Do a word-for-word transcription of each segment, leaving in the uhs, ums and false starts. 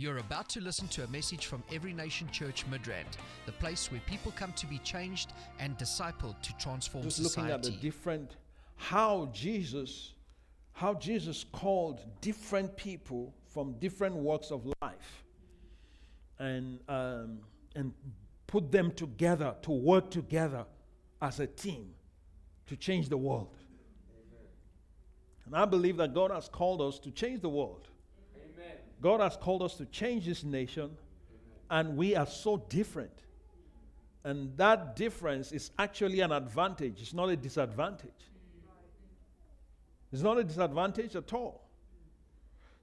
You're about to listen to a message from Every Nation Church, Midrand, the place where people come to be changed and discipled to transform Just society. Just looking at the different, how Jesus, how Jesus called different people from different walks of life, and um, and put them together to work together as a team to change the world. Amen. And I believe that God has called us to change the world. God has called us to change this nation, and we are so different. And that difference is actually an advantage. It's not a disadvantage. It's not a disadvantage at all.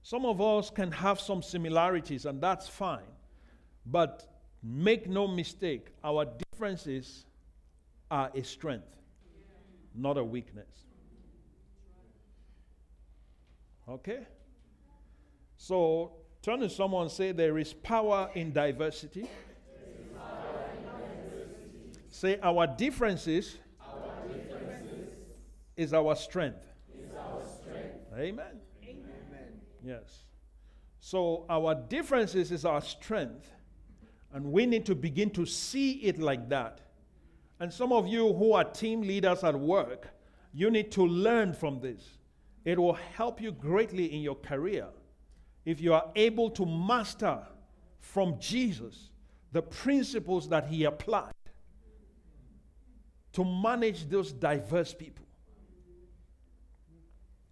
Some of us can have some similarities, and that's fine. But make no mistake, our differences are a strength, not a weakness. Okay? So, turn to someone and say, there is power in diversity. Power in diversity. Say, our differences, our differences is, our strength. is our strength. Amen. Amen. Yes. So, our differences is our strength. And we need to begin to see it like that. And some of you who are team leaders at work, you need to learn from this. It will help you greatly in your career. If you are able to master from Jesus the principles that he applied to manage those diverse people.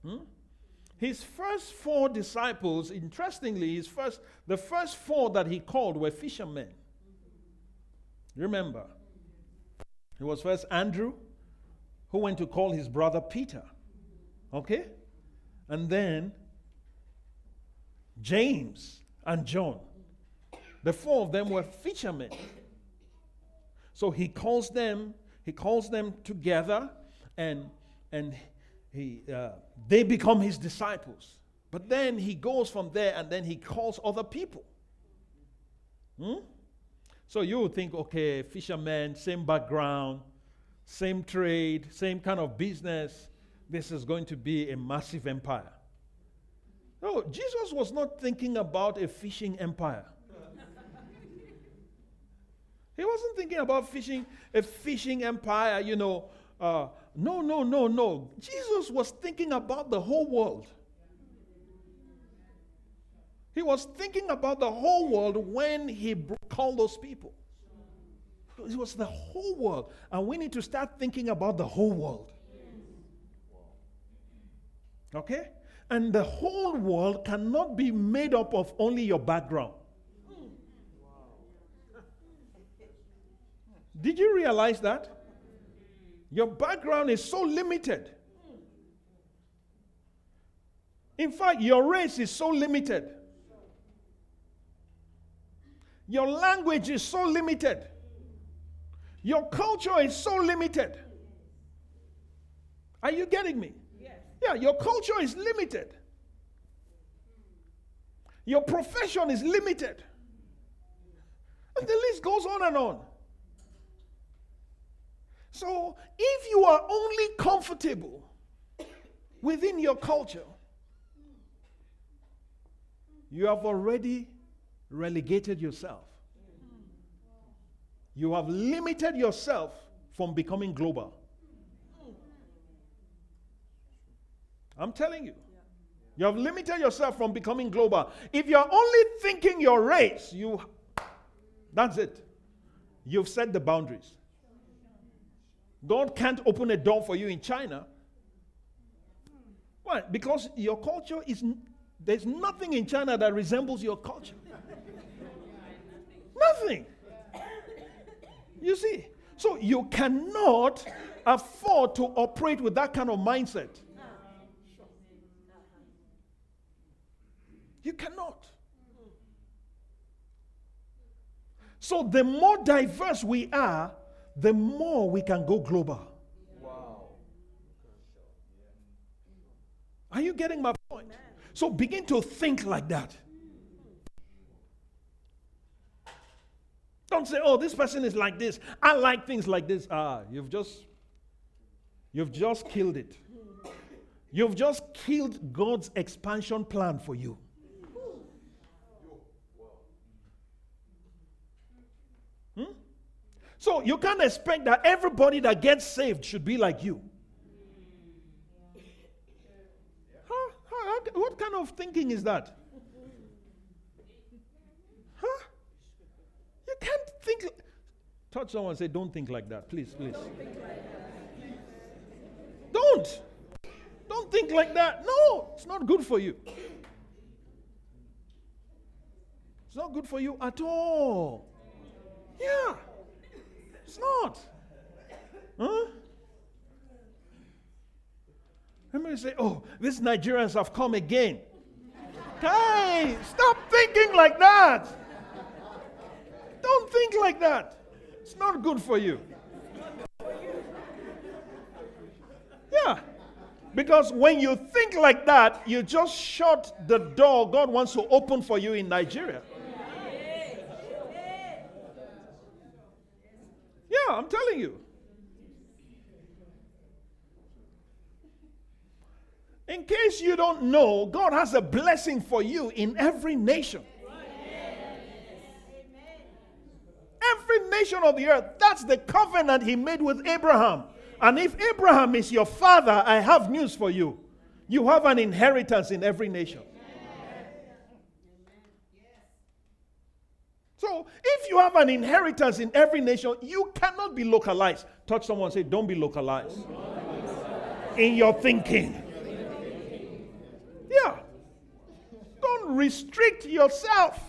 Hmm? His first four disciples, interestingly, his first, the first four that he called were fishermen. Remember, it was first Andrew, who went to call his brother Peter. Okay? And then James and John. The four of them were fishermen. So he calls them, he calls them together, and and he uh, they become his disciples. But then he goes from there, and then he calls other people. Hmm? So you think, okay, fishermen, same background, same trade, same kind of business. This is going to be a massive empire. No, Jesus was not thinking about a fishing empire. He wasn't thinking about fishing, a fishing empire, you know. Uh, no, no, no, no. Jesus was thinking about the whole world. He was thinking about the whole world when he called those people. It was the whole world. And we need to start thinking about the whole world. Okay? And the whole world cannot be made up of only your background. Mm. Wow. Did you realize that? Your background is so limited. In fact, your race is so limited. Your language is so limited. Your culture is so limited. Are you getting me? Yeah, your culture is limited. Your profession is limited. And the list goes on and on. So, if you are only comfortable within your culture, you have already relegated yourself. You have limited yourself from becoming global. I'm telling you. You have limited yourself from becoming global. If you're only thinking your race, you that's it. You've set the boundaries. God can't open a door for you in China. Why? Because your culture is there's nothing in China that resembles your culture. Nothing. You see? So you cannot afford to operate with that kind of mindset. You cannot. So the more diverse we are, the more we can go global. Wow. Are you getting my point? So begin to think like that. Don't say, oh, this person is like this. I like things like this. Ah, you've just, you've just killed it. You've just killed God's expansion plan for you. So you can't expect that everybody that gets saved should be like you. Huh? Huh? What kind of thinking is that? Huh? You can't think. Touch someone and say, don't think like that. Please, please. Don't think like that. Don't. Don't think like that. No, it's not good for you. It's not good for you at all. Yeah. It's not. Huh? Somebody say, oh, these Nigerians have come again. Hey, stop thinking like that. Don't think like that. It's not good for you. Yeah. Because when you think like that, you just shut the door God wants to open for you in Nigeria. Yeah, I'm telling you. In case you don't know, God has a blessing for you in every nation. Every nation of the earth. That's the covenant he made with Abraham. And if Abraham is your father, I have news for you. You have an inheritance in every nation. So, if you have an inheritance in every nation, you cannot be localized. Touch someone and say, don't be localized in your thinking. Yeah. Don't restrict yourself.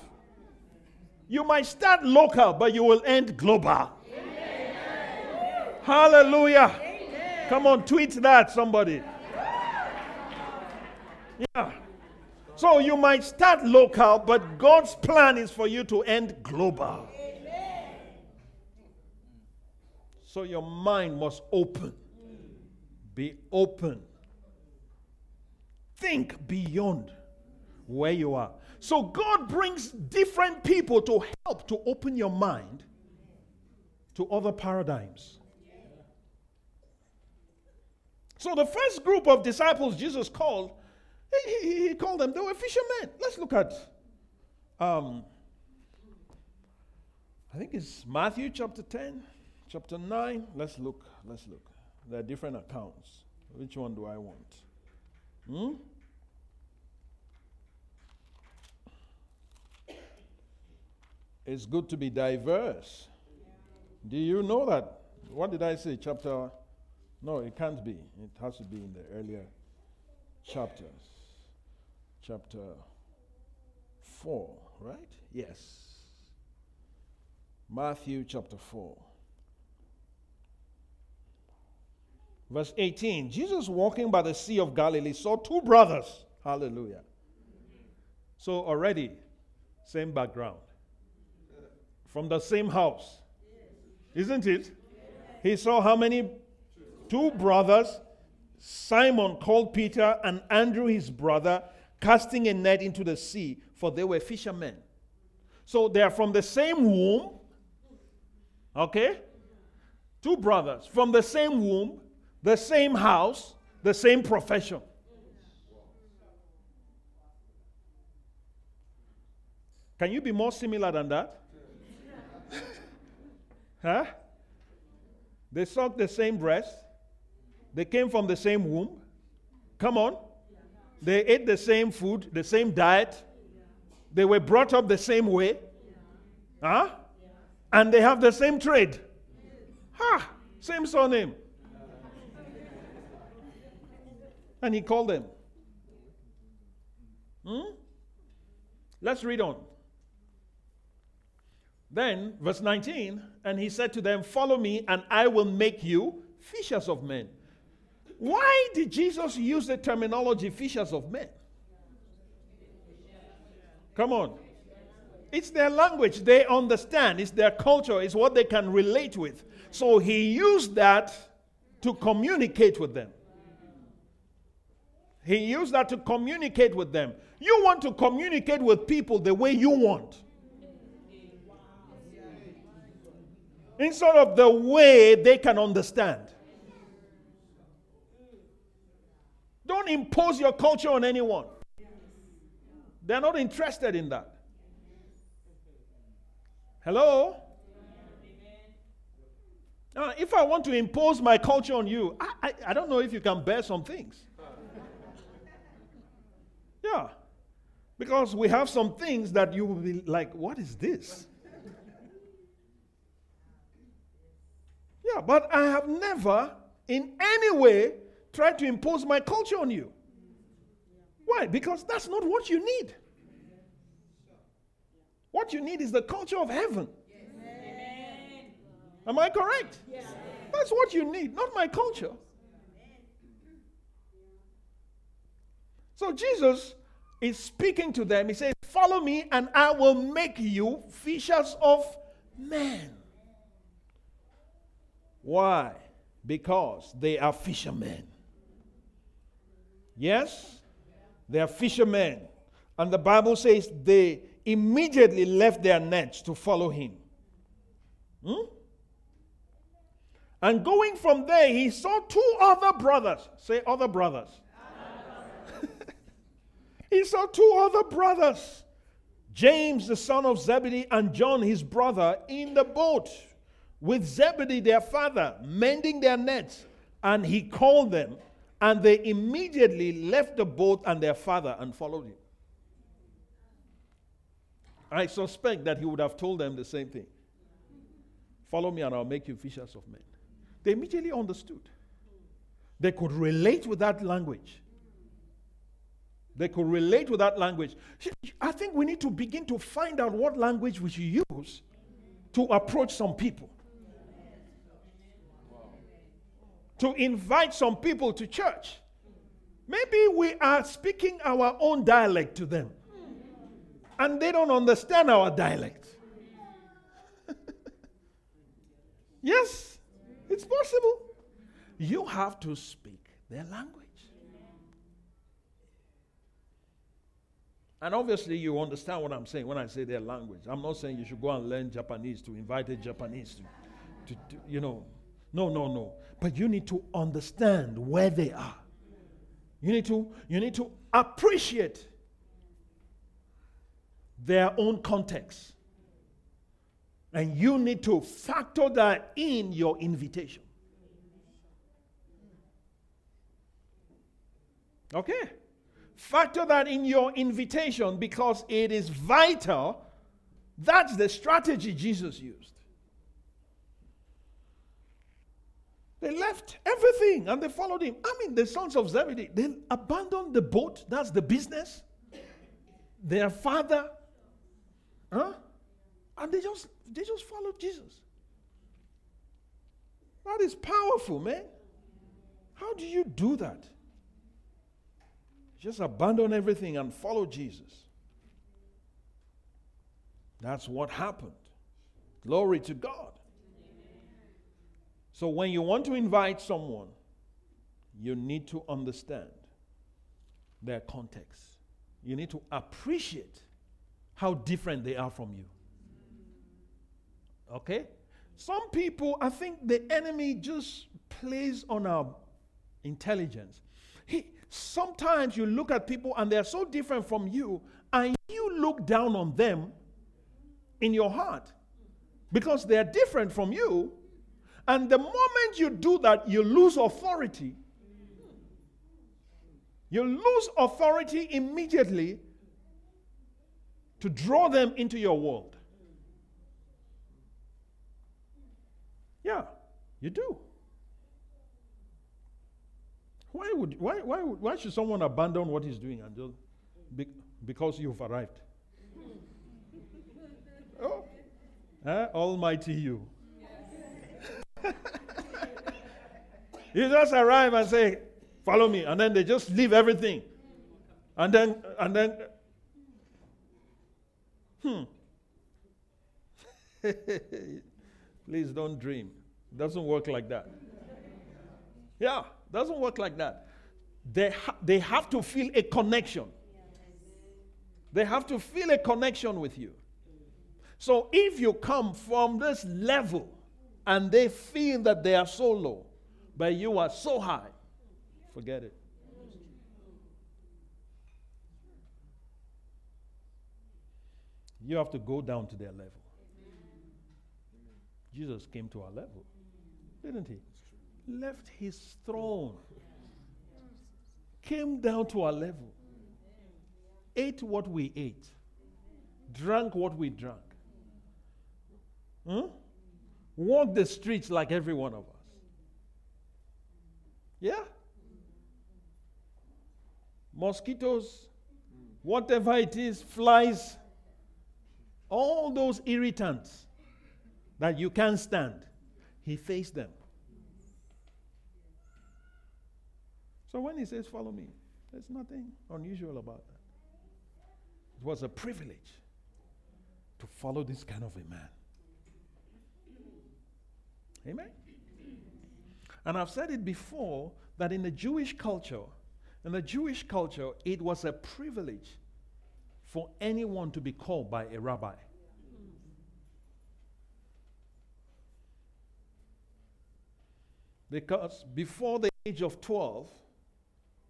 You might start local, but you will end global. Amen. Hallelujah. Amen. Come on, tweet that, somebody. Yeah. So you might start local, but God's plan is for you to end global. Amen. So your mind must open. Be open. Think beyond where you are. So God brings different people to help to open your mind to other paradigms. So the first group of disciples Jesus called, He, he, he called them, they were fishermen. Let's look at, um, I think it's Matthew chapter ten, chapter nine. Let's look, let's look. There are different accounts. Which one do I want? Hmm? It's good to be diverse. Do you know that? What did I say? Chapter, no, it can't be. It has to be in the earlier chapters. Chapter four, right? Yes. Matthew chapter four. Verse eighteen. Jesus, walking by the Sea of Galilee, saw two brothers. Hallelujah. So already, same background. From the same house. Isn't it? He saw how many? Two brothers. Simon called Peter and Andrew his brother, casting a net into the sea, for they were fishermen. So they are from the same womb. Okay? Two brothers from the same womb, the same house, the same profession. Can you be more similar than that? Huh? They suck the same breast. They came from the same womb. Come on. They ate the same food, the same diet. They were brought up the same way. Huh? And they have the same trade. Ha! Huh? Same surname. And he called them. Hmm? Let's read on. Then, verse nineteen, and he said to them, follow me, and I will make you fishers of men. Why did Jesus use the terminology fishers of men? Come on. It's their language. They understand. It's their culture. It's what they can relate with. So he used that to communicate with them. He used that to communicate with them. You want to communicate with people the way you want, instead of the way they can understand. Don't impose your culture on anyone. They're not interested in that. Hello? Now, if I want to impose my culture on you, I, I, I don't know if you can bear some things. Yeah. Because we have some things that you will be like, what is this? Yeah, but I have never in any way tried to impose my culture on you. Why? Because that's not what you need. What you need is the culture of heaven. Amen. Am I correct? Yeah. That's what you need, not my culture. So Jesus is speaking to them. He says, follow me and I will make you fishers of men. Why? Because they are fishermen. Yes? They are fishermen. And the Bible says they immediately left their nets to follow him. Hmm? And going from there, he saw two other brothers. Say, other brothers. He saw two other brothers, James, the son of Zebedee, and John, his brother, in the boat with Zebedee, their father, mending their nets. And he called them, and they immediately left the boat and their father and followed him. I suspect that he would have told them the same thing. Follow me and I'll make you fishers of men. They immediately understood. They could relate with that language. They could relate with that language. I think we need to begin to find out what language we should use to approach some people. To invite some people to church. Maybe we are speaking our own dialect to them. And they don't understand our dialect. Yes, it's possible. You have to speak their language. And obviously, you understand what I'm saying when I say their language. I'm not saying you should go and learn Japanese to invite a Japanese to, to, to, you know. No, no, no. But you need to understand where they are. You need to, you need to appreciate their own context. And you need to factor that in your invitation. Okay. Factor that in your invitation because it is vital. That's the strategy Jesus used. They left everything and they followed him. I mean, the sons of Zebedee, they abandoned the boat. That's the business. Their father. Huh? And they just, they just followed Jesus. That is powerful, man. How do you do that? Just abandon everything and follow Jesus. That's what happened. Glory to God. So when you want to invite someone, you need to understand their context. You need to appreciate how different they are from you. Okay? Some people, I think the enemy just plays on our intelligence. He Sometimes you look at people and they're so different from you, and you look down on them in your heart because they're different from you. And the moment you do that, you lose authority. You lose authority immediately to draw them into your world. Yeah, you do. Why would why why why should someone abandon what he's doing and just be, because you've arrived? Oh, eh? Almighty you! Yes. You just arrive and say, "Follow me," and then they just leave everything, and then and then, hmm. Please don't dream. It doesn't work like that. Yeah. Doesn't work like that. They ha- they have to feel a connection. They have to feel a connection with you. So if you come from this level and they feel that they are so low, but you are so high, forget it. You have to go down to their level. Jesus came to our level. didn't he? Left his throne, came down to our level, ate what we ate, drank what we drank, hmm? walked the streets like every one of us. Yeah? Mosquitoes, whatever it is, flies, all those irritants that you can't stand, he faced them. So when he says, follow me, there's nothing unusual about that. It was a privilege to follow this kind of a man. Amen? And I've said it before that in the Jewish culture, in the Jewish culture, it was a privilege for anyone to be called by a rabbi. Because before the age of twelve,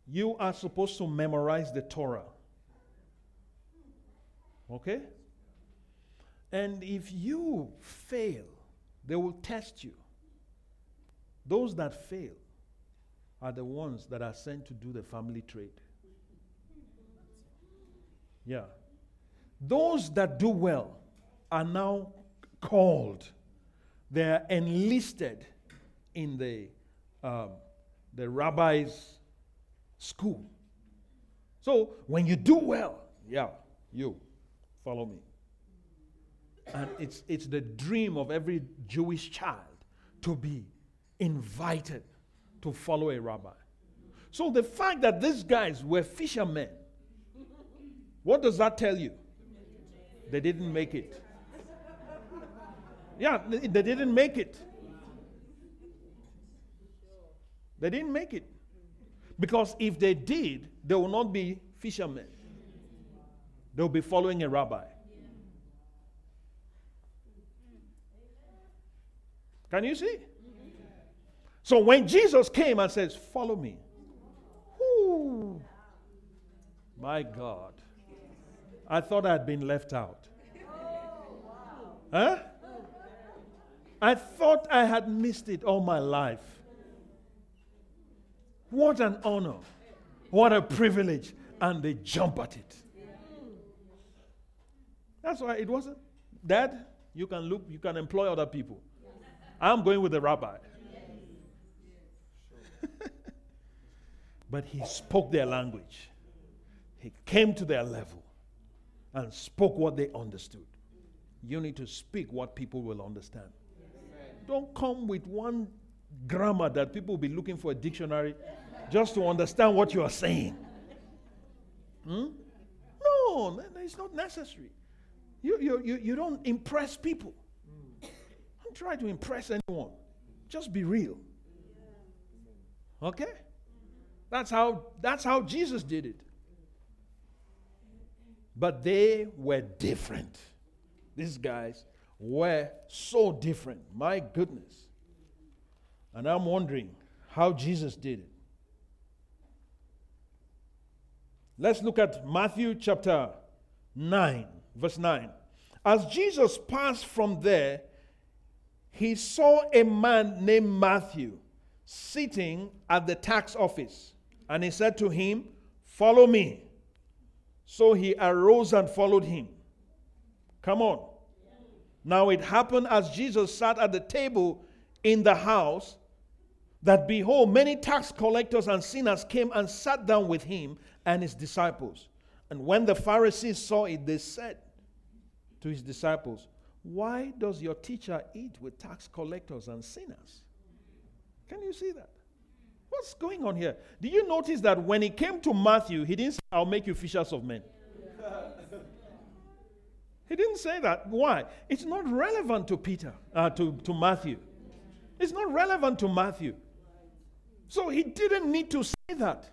you are supposed to memorize the Torah. Okay? And if you fail, they will test you. Those that fail are the ones that are sent to do the family trade. Yeah. Those that do well are now called. They are enlisted in the um, the rabbi's school. So when you do well, yeah, you follow me. And it's it's the dream of every Jewish child to be invited to follow a rabbi. So the fact that these guys were fishermen, what does that tell you? They didn't make it. Yeah, they didn't make it. They didn't make it. Because if they did, they will not be fishermen. They'll be following a rabbi. Can you see? So when Jesus came and says, follow me. Whoo, my God. I thought I'd been left out. Huh? I thought I had missed it all my life. What an honor. What a privilege. And they jump at it. That's why it wasn't, Dad, you can look, you can employ other people. I'm going with the rabbi. But he spoke their language. He came to their level and spoke what they understood. You need to speak what people will understand. Amen. Don't come with one grammar that people will be looking for a dictionary just to understand what you are saying. Hmm? No, it's not necessary. You, you, you, you don't impress people. Don't try to impress anyone. Just be real. Okay? That's how that's how Jesus did it. But they were different. These guys were so different. My goodness. And I'm wondering how Jesus did it. Let's look at Matthew chapter nine, verse nine. As Jesus passed from there, he saw a man named Matthew sitting at the tax office. And he said to him, follow me. So he arose and followed him. Come on. Now it happened as Jesus sat at the table in the house, that behold, many tax collectors and sinners came and sat down with him and his disciples. And when the Pharisees saw it, they said to his disciples, why does your teacher eat with tax collectors and sinners? Can you see that? What's going on here? Do you notice that when he came to Matthew, he didn't say, I'll make you fishers of men. He didn't say that. Why? It's not relevant to Peter, uh, to, to Matthew. It's not relevant to Matthew. So he didn't need to say that.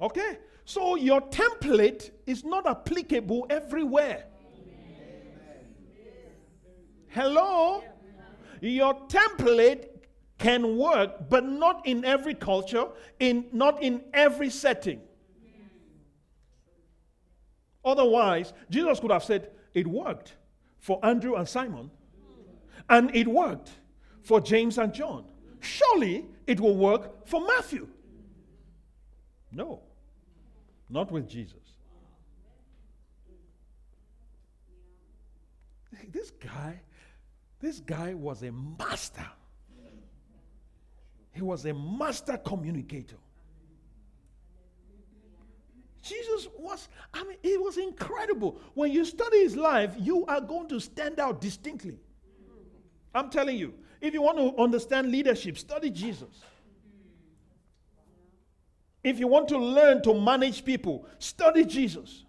Okay? So your template is not applicable everywhere. Hello? Your template can work, but not in every culture, in not in every setting. Otherwise, Jesus could have said, it worked for Andrew and Simon, And it worked for James and John. Surely it will work for Matthew. No, not with Jesus. This guy, this guy was a master. He was a master communicator. Jesus was, I mean, it was incredible. When you study his life, you are going to stand out distinctly. I'm telling you, if you want to understand leadership, study Jesus. If you want to learn to manage people, study Jesus.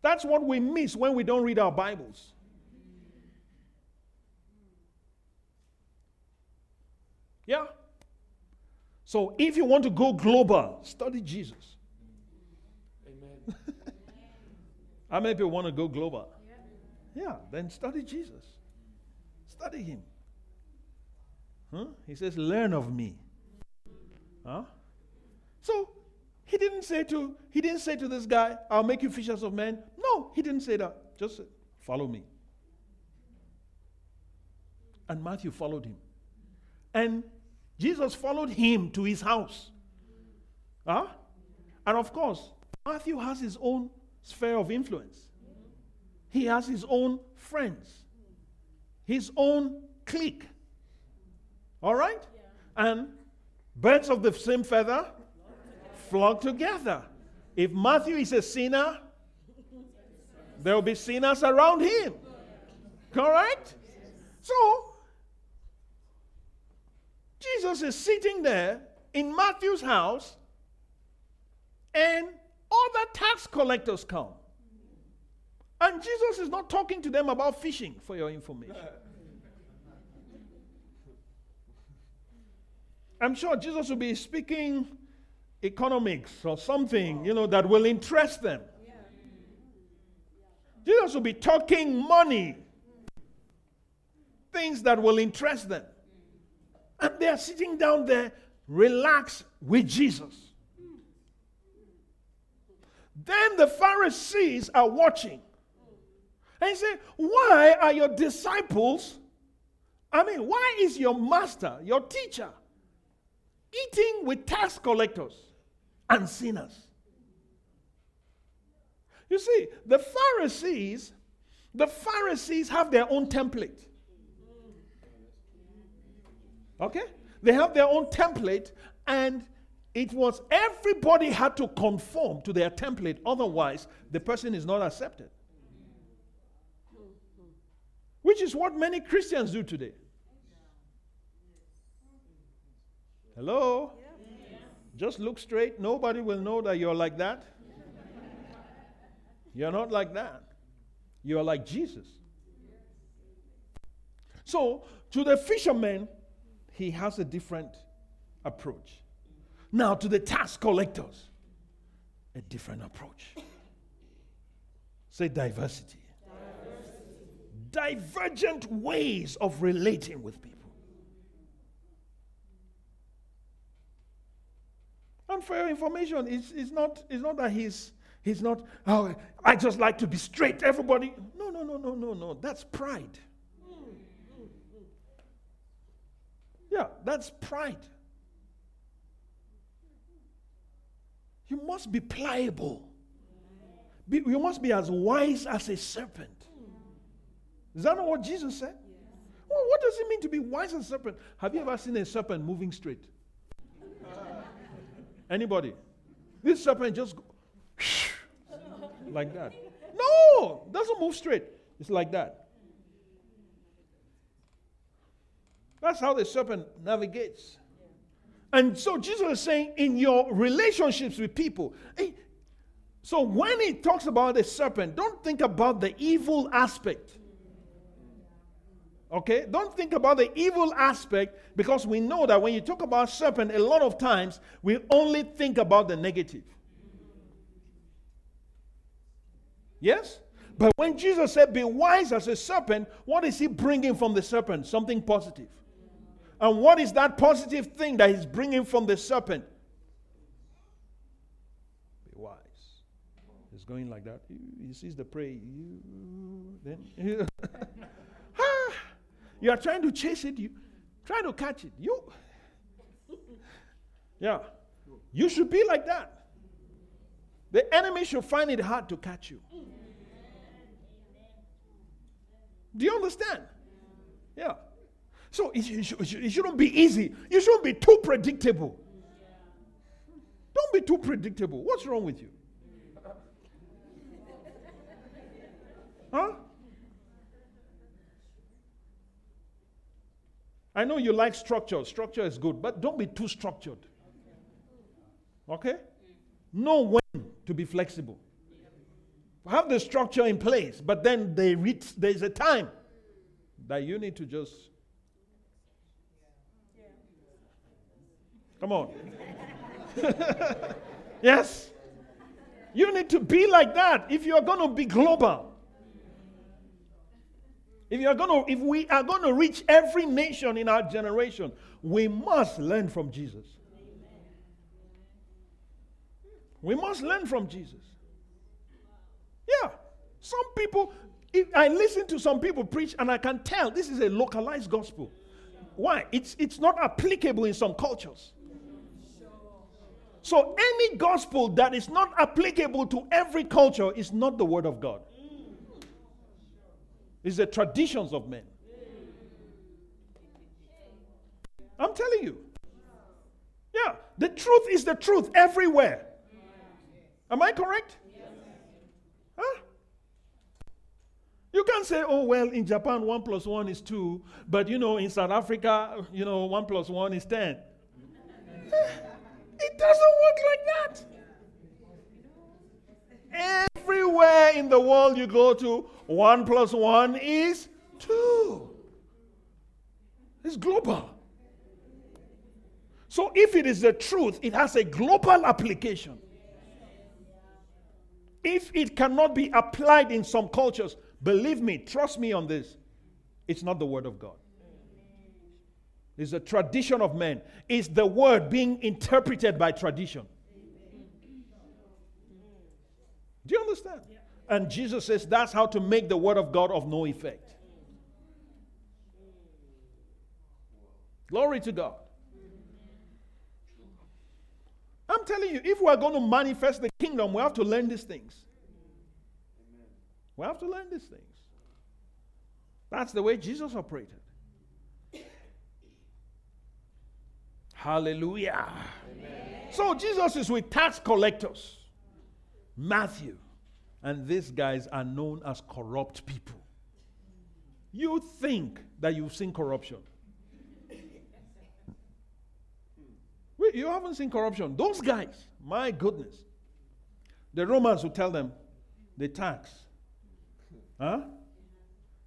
That's what we miss when we don't read our Bibles. Yeah. So if you want to go global, study Jesus. Amen. How many people want to go global? Yeah. yeah, then study Jesus. Study him. Huh? He says, learn of me. Huh? So he didn't say to he didn't say to this guy, I'll make you fishers of men. No, he didn't say that. Just follow me. And Matthew followed him. And Jesus followed him to his house. Huh? And of course, Matthew has his own sphere of influence. He has his own friends. His own clique. All right? Yeah. And birds of the same feather flock together. If Matthew is a sinner, there will be sinners around him. Correct? So, Jesus is sitting there in Matthew's house, and other tax collectors come. And Jesus is not talking to them about fishing, for your information. I'm sure Jesus will be speaking economics or something, you know, that will interest them. Jesus will be talking money, things that will interest them. And they are sitting down there, relaxed with Jesus. Then the Pharisees are watching. And say, why are your disciples, I mean, why is your master, your teacher, eating with tax collectors and sinners? You see, the Pharisees, the Pharisees have their own template. Okay? They have their own template, and it was everybody had to conform to their template. Otherwise, the person is not accepted. Which is what many Christians do today. Hello? Yeah. Just look straight. Nobody will know that you're like that. You're not like that. You're like Jesus. So, to the fishermen, he has a different approach. Now, to the tax collectors, a different approach. Say diversity. diversity. Divergent ways of relating with people. And for your information, it's, it's, not, it's not that he's, he's not, oh, I just like to be straight, everybody. No, no, no, no, no, no. That's pride. Yeah, that's pride. You must be pliable. Be, you must be as wise as a serpent. Is that not what Jesus said? Well, what does it mean to be wise as a serpent? Have you ever seen a serpent moving straight? Anybody? This serpent just goes like that. No, doesn't move straight. It's like that. That's how the serpent navigates. And so Jesus is saying in your relationships with people. So when he talks about the serpent, don't think about the evil aspect. Okay? Don't think about the evil aspect, because we know that when you talk about serpent, a lot of times we only think about the negative. Yes? But when Jesus said, be wise as a serpent, what is he bringing from the serpent? Something positive. And what is that positive thing that he's bringing from the serpent? Be wise. is going like that. He sees the prey. Then ah, you are trying to chase it. You trying to catch it. You, yeah, you should be like that. The enemy should find it hard to catch you. Do you understand? Yeah. So it, it, should, it shouldn't be easy. You shouldn't be too predictable. Don't be too predictable. What's wrong with you? Huh? I know you like structure. Structure is good, but don't be too structured. Okay? Know when to be flexible. Have the structure in place, but then they reach, there's a time that you need to just... Come on. Yes. You need to be like that if you're going to be global. If you're going to if we are going to reach every nation in our generation, we must learn from Jesus. We must learn from Jesus. Yeah. Some people, if I listen to some people preach and I can tell this is a localized gospel. Why? It's it's not applicable in some cultures. So any gospel that is not applicable to every culture is not the word of God. It's the traditions of men. I'm telling you. Yeah. The truth is the truth everywhere. Am I correct? Huh? You can't say, oh, well, in Japan, one plus one is two. But, you know, in South Africa, you know, one plus one is ten. It doesn't work like that. Everywhere in the world you go to, one plus one is two. It's global. So if it is the truth, it has a global application. If it cannot be applied in some cultures, believe me, trust me on this, it's not the word of God. It's the tradition of men. It's the word being interpreted by tradition. Do you understand? And Jesus says that's how to make the word of God of no effect. Glory to God. I'm telling you, if we're going to manifest the kingdom, we have to learn these things. We have to learn these things. That's the way Jesus operated. Hallelujah. Amen. So Jesus is with tax collectors, Matthew, and these guys are known as corrupt people. You think that you've seen corruption. Wait, you haven't seen corruption. Those guys, my goodness. The Romans will tell them the tax. Huh?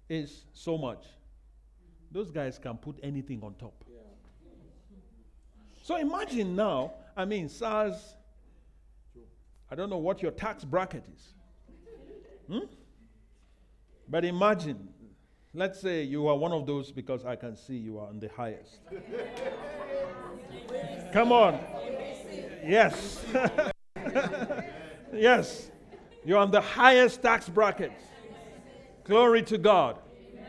Is so much. Those guys can put anything on top. Yeah. So imagine now, I mean, SARS, I don't know what your tax bracket is. Hmm? But imagine, let's say you are one of those because I can see you are on the highest. Come on. Yes. Yes. You're on the highest tax bracket. Glory to God. Amen.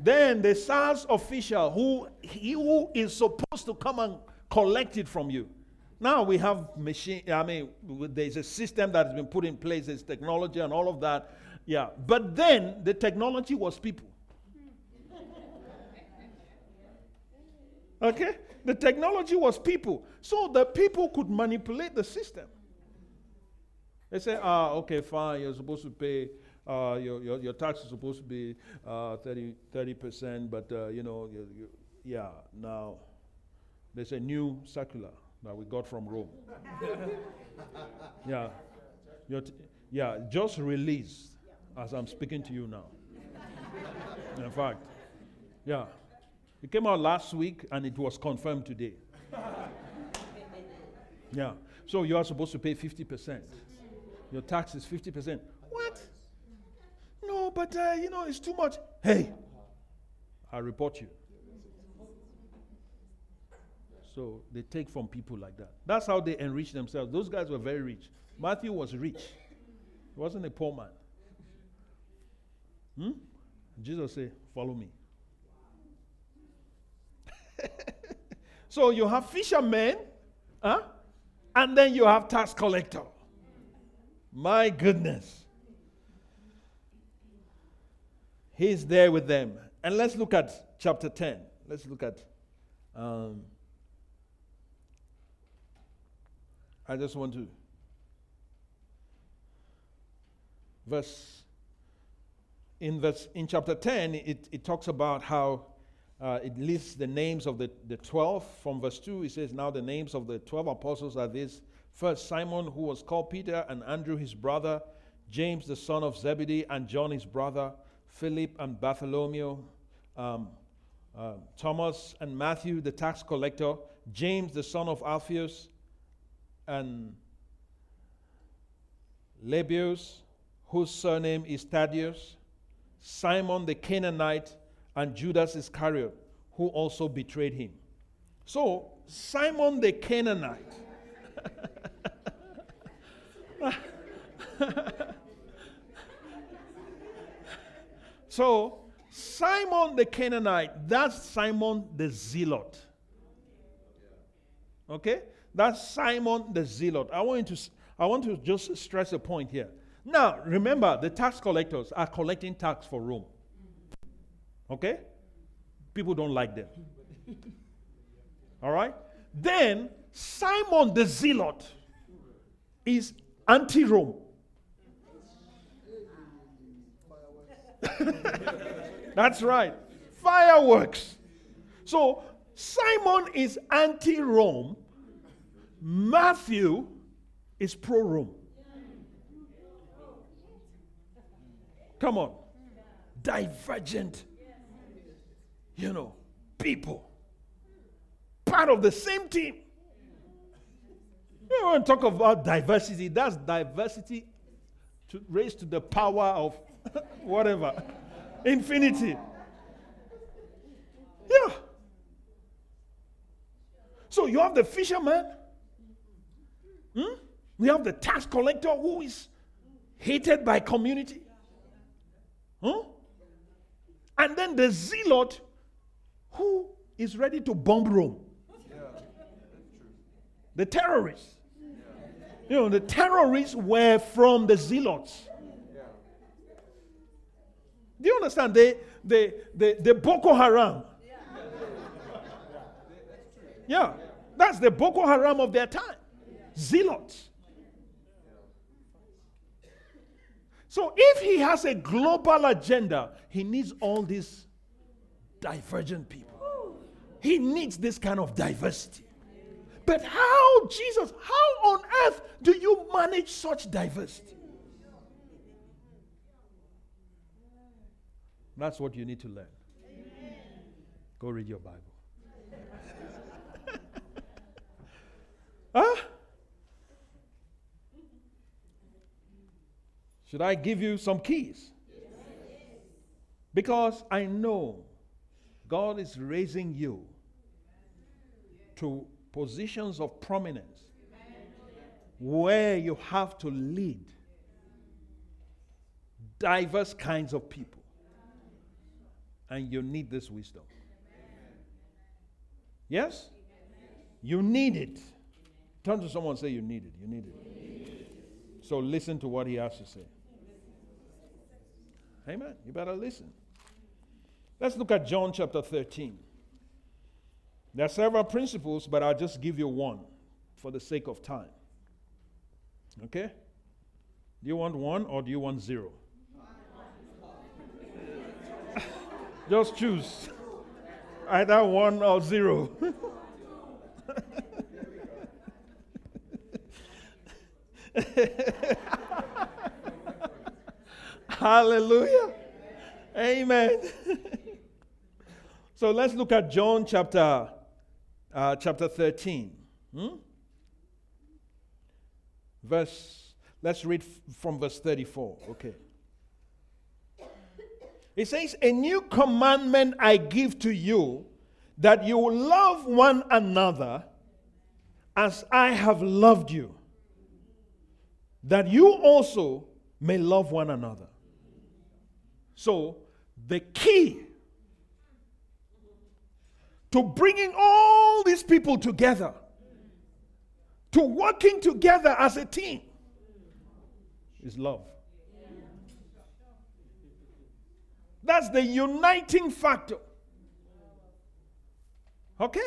Then the SARS official who he who is supposed to come and collect it from you. Now we have machine. I mean, there's a system that has been put in place. There's technology and all of that. Yeah. But then the technology was people. Okay? The technology was people. So the people could manipulate the system. They say, ah, okay, fine. You're supposed to pay... Uh, your, your your tax is supposed to be uh, thirty percent, but uh, you know, you, you, yeah. Now, there's a new circular that we got from Rome. yeah, your t- yeah, just released as I'm speaking to you now. In fact, yeah, it came out last week and it was confirmed today. Yeah, so you are supposed to pay fifty percent. Your tax is fifty percent. What? No, but, uh, you know, it's too much. Hey, I report you. So they take from people like that. That's how they enrich themselves. Those guys were very rich. Matthew was rich. He wasn't a poor man. Hmm? Jesus said, follow me. So you have fishermen, huh? And then you have tax collector. My goodness. He's there with them. And let's look at chapter ten. Let's look at... Um, I just want to... Verse... In, verse, in chapter ten, it, it talks about how uh, it lists the names of the, the twelve. From verse two, it says, now the names of the twelve apostles are these. First, Simon, who was called Peter, and Andrew, his brother, James, the son of Zebedee, and John, his brother, Philip and Bartholomew, um, uh, Thomas and Matthew, the tax collector, James, the son of Alphaeus, and Lebius, whose surname is Thaddeus, Simon the Canaanite, and Judas Iscariot, who also betrayed him. So, Simon the Canaanite. So, Simon the Canaanite, that's Simon the Zealot. Okay? That's Simon the Zealot. I want you to, I want to just stress a point here. Now, remember, the tax collectors are collecting tax for Rome. Okay? People don't like them. All right? Then, Simon the Zealot is anti-Rome. That's right. Fireworks. So, Simon is anti-Rome. Matthew is pro-Rome. Come on. Divergent, you know, people. Part of the same team. You want to talk about diversity. That's diversity to raise to the power of whatever. Infinity. Yeah. So you have the fisherman. Hmm? You have the tax collector who is hated by community. Huh? And then the zealot who is ready to bomb Rome. Yeah. The terrorists. Yeah. You know, the terrorists were from the zealots. Yeah. Do you understand? They, they, they, the Boko Haram. Yeah. Yeah. That's the Boko Haram of their time. Yeah. Zealots. So if he has a global agenda, he needs all these divergent people. He needs this kind of diversity. But how, Jesus, how on earth do you manage such diversity? That's what you need to learn. Amen. Go read your Bible. Huh? Should I give you some keys? Yes. Because I know God is raising you to positions of prominence where you have to lead diverse kinds of people. And you need this wisdom. Yes? You need it. Turn to someone and say, you need it. You need it. So listen to what he has to say. Amen. You better listen. Let's look at John chapter thirteen. There are several principles, but I'll just give you one for the sake of time. Okay? Do you want one or do you want zero? Just choose. Either one or zero. Hallelujah. Amen. So let's look at John chapter uh, chapter thirteen. Hmm? Verse, let's read f- from verse thirty-four. Okay. It says, a new commandment I give to you, that you love one another as I have loved you. that you also may love one another. So, the key to bringing all these people together, to working together as a team, is love. That's the uniting factor. Okay?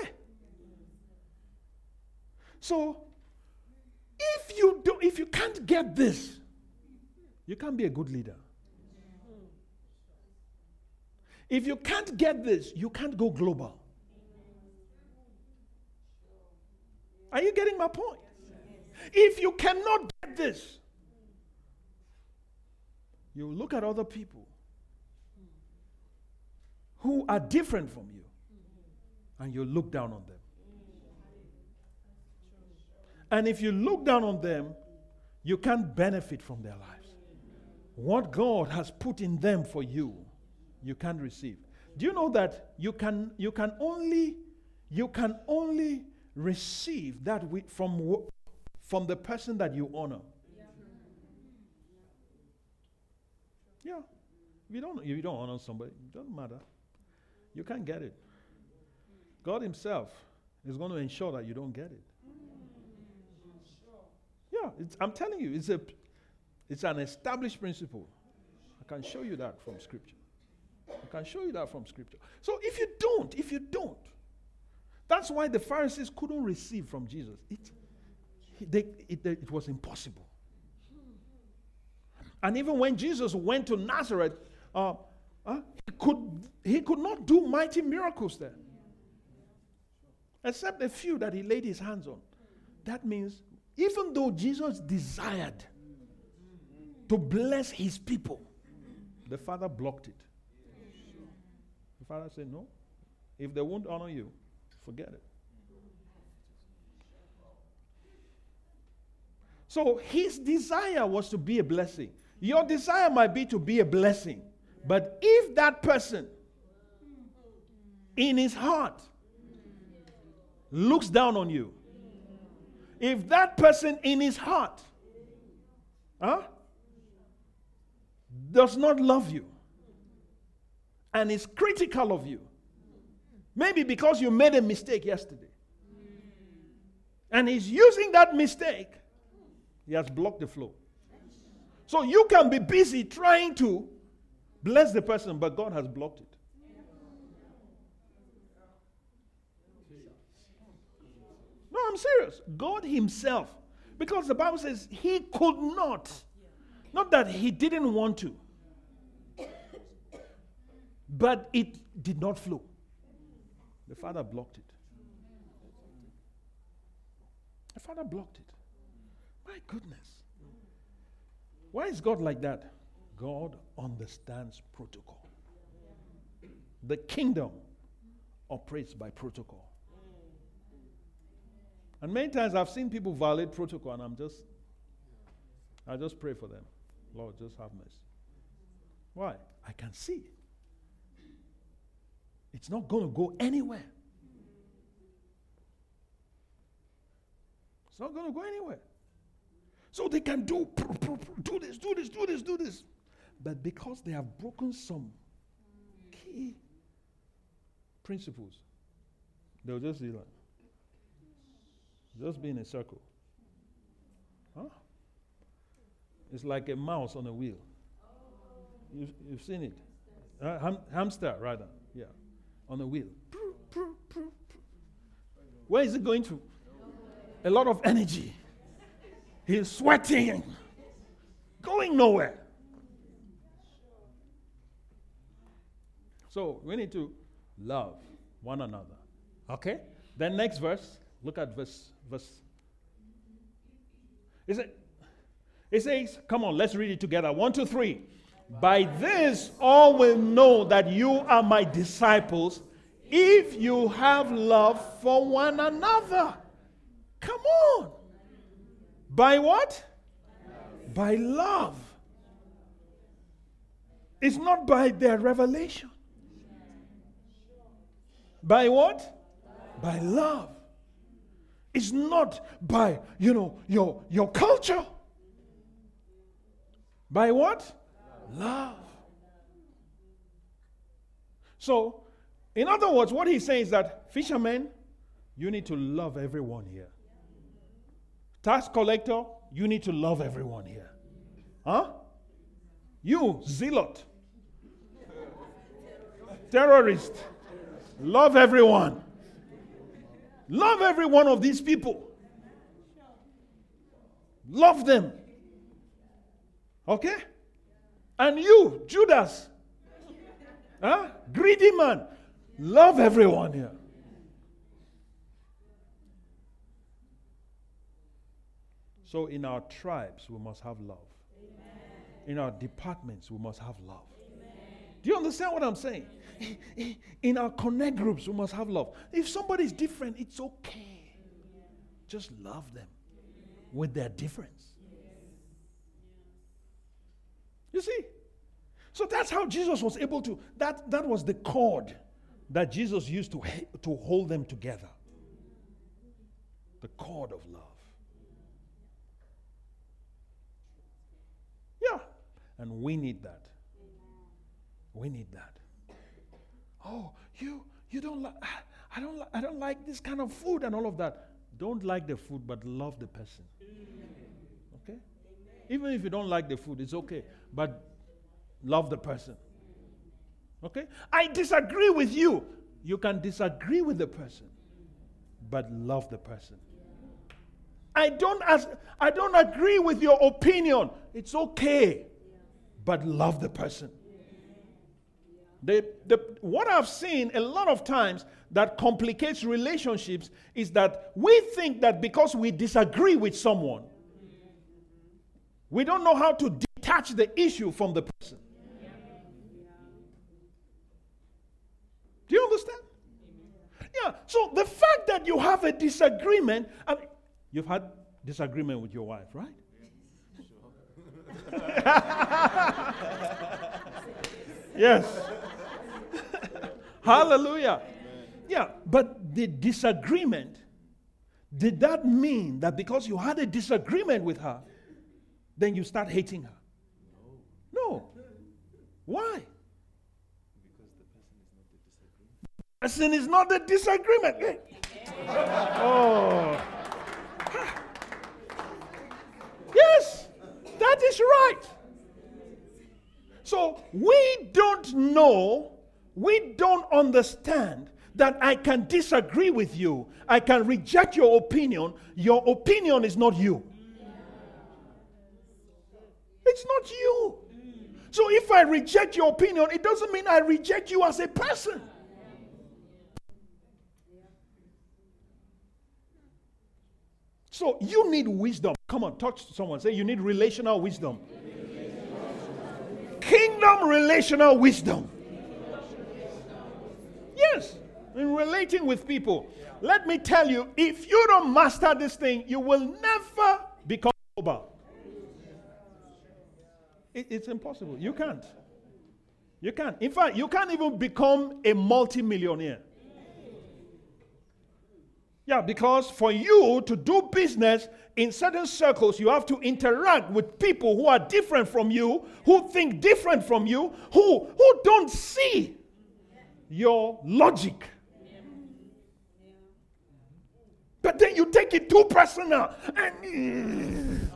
So, if you do, if you can't get this, you can't be a good leader. If you can't get this, you can't go global. Are you getting my point? If you cannot get this, you look at other people who are different from you, and you look down on them. And if you look down on them, you can't benefit from their lives. What God has put in them for you, you can't receive. Do you know that you can you can only you can only receive that from from the person that you honor? Yeah. If you don't if you don't honor somebody, it doesn't matter. You can't get it. God Himself is going to ensure that you don't get it. Yeah, it's, I'm telling you, it's a, it's an established principle. I can show you that from Scripture. I can show you that from Scripture. So if you don't, if you don't, that's why the Pharisees couldn't receive from Jesus. It, they, it, they, it was impossible. And even when Jesus went to Nazareth, uh, uh, he could he could not do mighty miracles there, except a few that he laid his hands on. That means, even though Jesus desired to bless his people, the Father blocked it. The Father said, no. If they won't honor you, forget it. So his desire was to be a blessing. Your desire might be to be a blessing. But if that person, in his heart, looks down on you, if that person in his heart huh, does not love you and is critical of you, maybe because you made a mistake yesterday, and he's using that mistake, he has blocked the flow. So you can be busy trying to bless the person, but God has blocked it. No, I'm serious. God Himself. Because the Bible says He could not. Not that He didn't want to. But it did not flow. The Father blocked it. The Father blocked it. My goodness. Why is God like that? God understands protocol. The kingdom operates by protocol. And many times I've seen people violate protocol, and I'm just, I just pray for them. Lord, just have mercy. Why? I can see. It's not going to go anywhere. It's not going to go anywhere. So they can do, do this, do this, do this, do this. But because they have broken some key principles, they'll just be like, just be in a circle. Huh? It's like a mouse on a wheel. You've, you've seen it. Uh, ham- hamster, rather. Yeah. On a wheel. Where is it going to? A lot of energy. He's sweating. Going nowhere. So we need to love one another. Okay? Then next verse. Look at verse. verse. Is it, it says, come on, let's read it together. One, two, three. By this all will know that you are my disciples, if you have love for one another. Come on. By what? By love. It's not by their revelation. By what? By love. It's not by, you know, your, your culture. By what? Love. Love. So, in other words, what he's saying is that fishermen, you need to love everyone here. Tax collector, you need to love everyone here. Huh? You, zealot. Terrorist. Love everyone. Love every one of these people. Love them. Okay? And you, Judas. Huh? Greedy man. Love everyone here. So in our tribes, we must have love. Amen. In our departments, we must have love. Amen. Do you understand what I'm saying? In our connect groups, we must have love. If somebody is different, it's okay. Amen. Just love them Amen. With their difference. Yes. You see? So that's how Jesus was able to, that, that was the cord that Jesus used to, to hold them together. The cord of love. Yeah. And we need that. We need that. Oh, you you don't like, I don't li- I don't like this kind of food and all of that. Don't like the food, but love the person. Okay? Even if you don't like the food, it's okay. But love the person. Okay? I disagree with you. You can disagree with the person, but love the person. I don't as, I don't agree with your opinion. It's okay, but love the person. The, the, what I've seen a lot of times that complicates relationships is that we think that because we disagree with someone, we don't know how to detach the issue from the person. Do you understand? Yeah. So the fact that you have a disagreement, I mean, you've had disagreement with your wife, right? Yes. Hallelujah. Amen. Yeah, but the disagreement, did that mean that because you had a disagreement with her, then you start hating her? No. no. Why? Because the person is not the disagreement. The person is not the disagreement. Yeah. Oh. Yes, that is right. So we don't know, we don't understand that I can disagree with you. I can reject your opinion. Your opinion is not you. It's not you. So if I reject your opinion, it doesn't mean I reject you as a person. So you need wisdom. Come on, talk to someone. Say you need relational wisdom. Kingdom relational wisdom. Yes, in relating with people. Let me tell you, if you don't master this thing, you will never become sober. It, it's impossible. You can't. You can't. In fact, you can't even become a multimillionaire. Yeah, because for you to do business in certain circles, you have to interact with people who are different from you, who think different from you, who, who don't see your logic. But then you take it too personal and,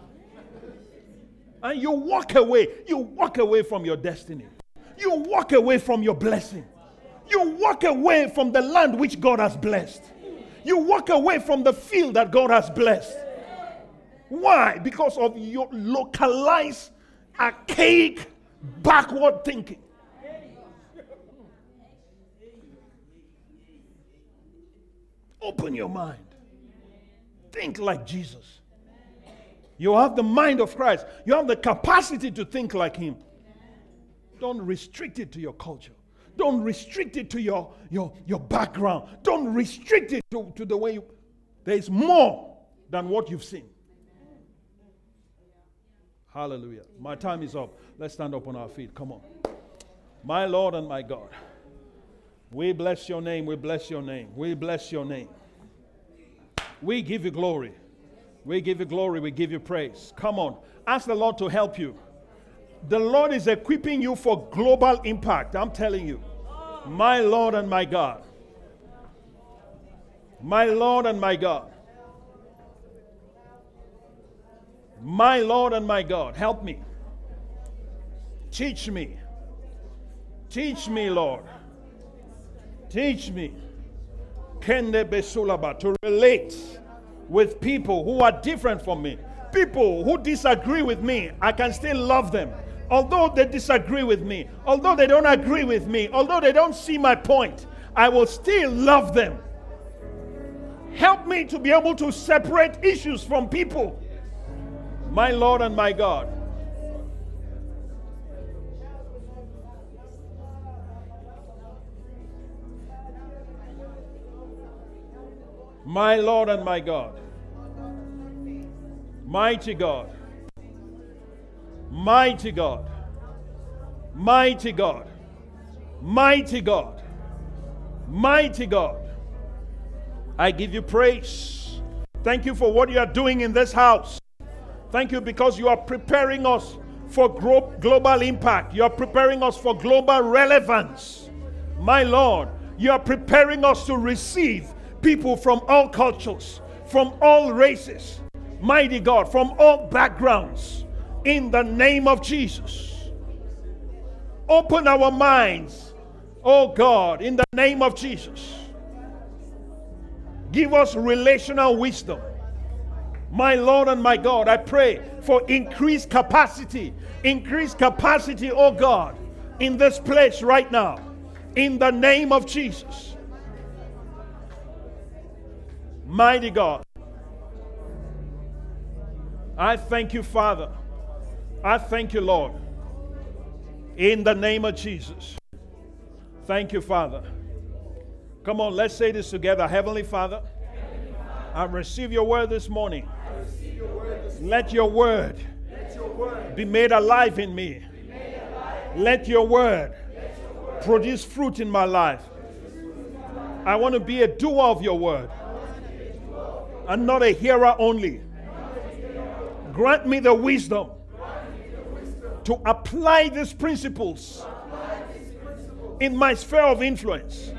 and you walk away. You walk away from your destiny. You walk away from your blessing. You walk away from the land which God has blessed. You walk away from the field that God has blessed. Why? Because of your localized, archaic, backward thinking. Open your mind. Think like Jesus. You have the mind of Christ. You have the capacity to think like Him. Don't restrict it to your culture. Don't restrict it to your, your, your background. Don't restrict it to, to the way you... There is more than what you've seen. Hallelujah. My time is up. Let's stand up on our feet. Come on. My Lord and my God, we bless your name. We bless your name. We bless your name. We give you glory. We give you glory. We give you praise. Come on. Ask the Lord to help you. The Lord is equipping you for global impact. I'm telling you. My Lord and my God. My Lord and my God. My Lord and my God. Help me. Teach me. Teach me, Lord. Teach me. Kende Besulaba. To relate with people who are different from me. People who disagree with me. I can still love them. Although they disagree with me. Although they don't agree with me. Although they don't see my point. I will still love them. Help me to be able to separate issues from people. My Lord and my God. My Lord and my God. Mighty God. Mighty God. Mighty God. Mighty God. Mighty God. I give you praise. Thank you for what you are doing in this house. Thank you because you are preparing us for gro- global impact. You are preparing us for global relevance. My Lord, you are preparing us to receive people from all cultures, from all races. Mighty God, from all backgrounds. In the name of Jesus. Open our minds, oh God, in the name of Jesus. Give us relational wisdom. My Lord and my God, I pray for increased capacity. Increased capacity, oh God, in this place right now. In the name of Jesus. Mighty God. I thank you, Father. I thank you, Lord. In the name of Jesus. Thank you, Father. Come on, let's say this together. Heavenly Father, Heavenly Father, I receive your word this morning. I receive your word this morning. Let your word, Let your word be made alive in me. Alive. Let your word, Let your word produce fruit in my life. In my life. I want to be a doer of your word, of your word. and not a hearer only. A hearer. Grant me the wisdom, me the wisdom to apply these principles, apply these principles in my sphere of influence.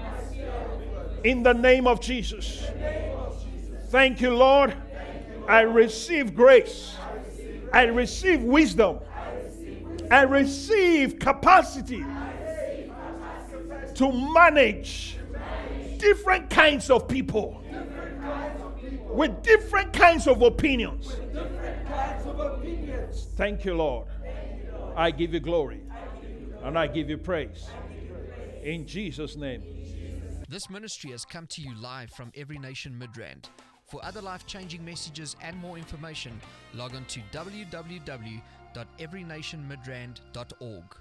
In the name of Jesus. Name of Jesus. Thank you, Lord. Thank you, Lord. I receive grace. I receive, grace. I receive wisdom. I receive, wisdom. I receive capacity, I receive capacity. To, manage to manage different kinds of people, kinds of people. With, different kinds of with different kinds of opinions. Thank you, Lord. Thank you, Lord. I give you glory. I give you glory. And I give you praise. I give you praise. In Jesus' name. This ministry has come to you live from Every Nation Midrand. For other life-changing messages and more information, log on to w w w dot every nation midrand dot org.